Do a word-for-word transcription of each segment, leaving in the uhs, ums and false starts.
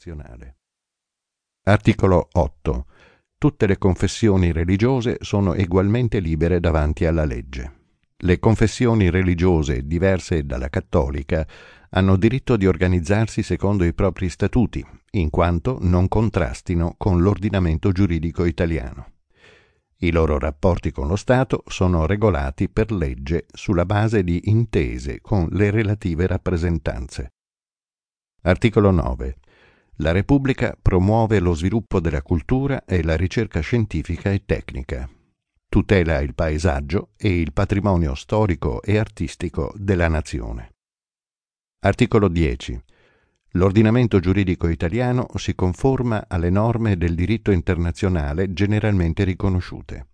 costituzionale. Articolo otto. Tutte le confessioni religiose sono egualmente libere davanti alla legge. Le confessioni religiose diverse dalla cattolica hanno diritto di organizzarsi secondo i propri statuti, in quanto non contrastino con l'ordinamento giuridico italiano. I loro rapporti con lo Stato sono regolati per legge sulla base di intese con le relative rappresentanze. Articolo nove. La Repubblica promuove lo sviluppo della cultura e la ricerca scientifica e tecnica. Tutela il paesaggio e il patrimonio storico e artistico della nazione. Articolo dieci. L'ordinamento giuridico italiano si conforma alle norme del diritto internazionale generalmente riconosciute.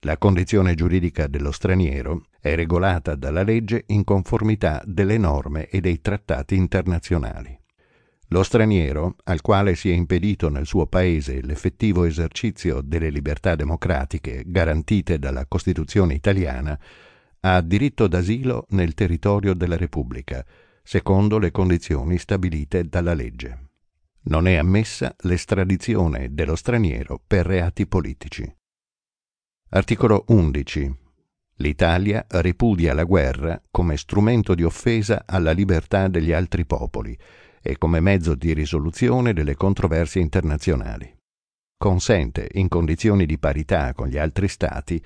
La condizione giuridica dello straniero è regolata dalla legge in conformità delle norme e dei trattati internazionali. Lo straniero, al quale sia impedito nel suo paese l'effettivo esercizio delle libertà democratiche garantite dalla Costituzione italiana, ha diritto d'asilo nel territorio della Repubblica, secondo le condizioni stabilite dalla legge. Non è ammessa l'estradizione dello straniero per reati politici. Articolo undici. L'Italia ripudia la guerra come strumento di offesa alla libertà degli altri popoli e come mezzo di risoluzione delle controversie internazionali. Consente, in condizioni di parità con gli altri Stati,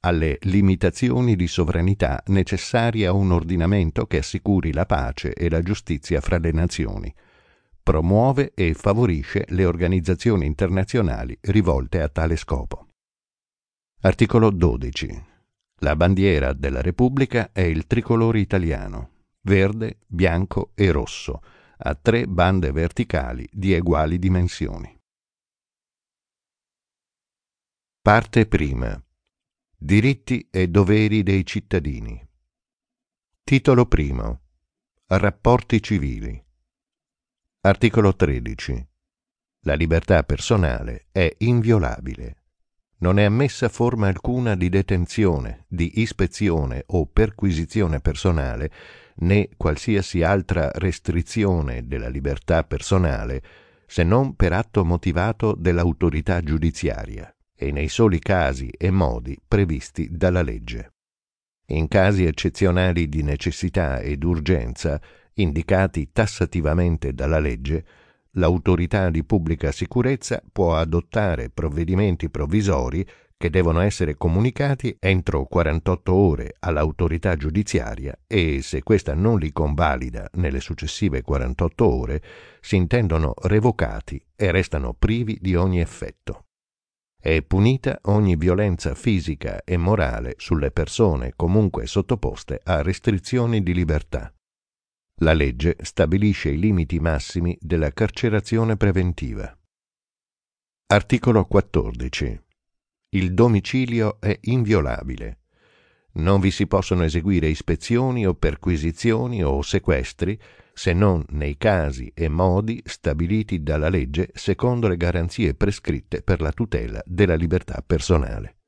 alle limitazioni di sovranità necessarie a un ordinamento che assicuri la pace e la giustizia fra le nazioni. Promuove e favorisce le organizzazioni internazionali rivolte a tale scopo. Articolo dodici. La bandiera della Repubblica è il tricolore italiano, verde, bianco e rosso, a tre bande verticali di eguali dimensioni. Parte prima. Diritti e doveri dei cittadini. Titolo primo. Rapporti civili. Articolo tredici. La libertà personale è inviolabile. Non è ammessa forma alcuna di detenzione, di ispezione o perquisizione personale, né qualsiasi altra restrizione della libertà personale, se non per atto motivato dell'autorità giudiziaria e nei soli casi e modi previsti dalla legge. In casi eccezionali di necessità ed urgenza, indicati tassativamente dalla legge, l'autorità di pubblica sicurezza può adottare provvedimenti provvisori che devono essere comunicati entro quarantotto ore all'autorità giudiziaria e, se questa non li convalida nelle successive quarantotto ore, si intendono revocati e restano privi di ogni effetto. È punita ogni violenza fisica e morale sulle persone comunque sottoposte a restrizioni di libertà. La legge stabilisce i limiti massimi della carcerazione preventiva. Articolo quattordici. Il domicilio è inviolabile. Non vi si possono eseguire ispezioni o perquisizioni o sequestri se non nei casi e modi stabiliti dalla legge secondo le garanzie prescritte per la tutela della libertà personale.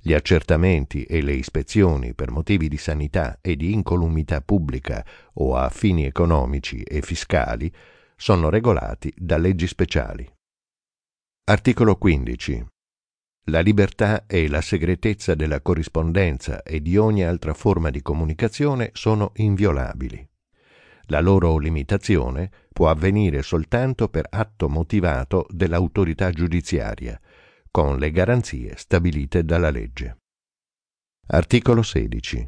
Gli accertamenti e le ispezioni per motivi di sanità e di incolumità pubblica o a fini economici e fiscali sono regolati da leggi speciali. Articolo quindici. La libertà e la segretezza della corrispondenza e di ogni altra forma di comunicazione sono inviolabili. La loro limitazione può avvenire soltanto per atto motivato dell'autorità giudiziaria, con le garanzie stabilite dalla legge. Articolo sedici.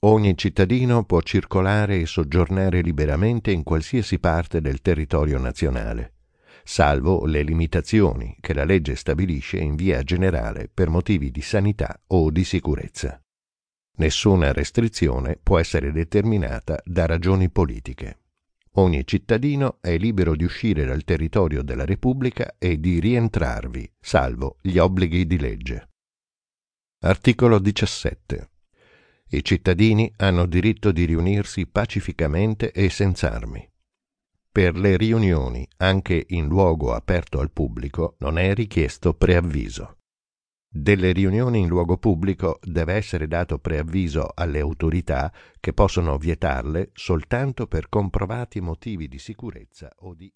Ogni cittadino può circolare e soggiornare liberamente in qualsiasi parte del territorio nazionale, salvo le limitazioni che la legge stabilisce in via generale per motivi di sanità o di sicurezza. Nessuna restrizione può essere determinata da ragioni politiche. Ogni cittadino è libero di uscire dal territorio della Repubblica e di rientrarvi, salvo gli obblighi di legge. Articolo diciassette. I cittadini hanno diritto di riunirsi pacificamente e senza armi. Per le riunioni, anche in luogo aperto al pubblico, non è richiesto preavviso. Delle riunioni in luogo pubblico deve essere dato preavviso alle autorità che possono vietarle soltanto per comprovati motivi di sicurezza o di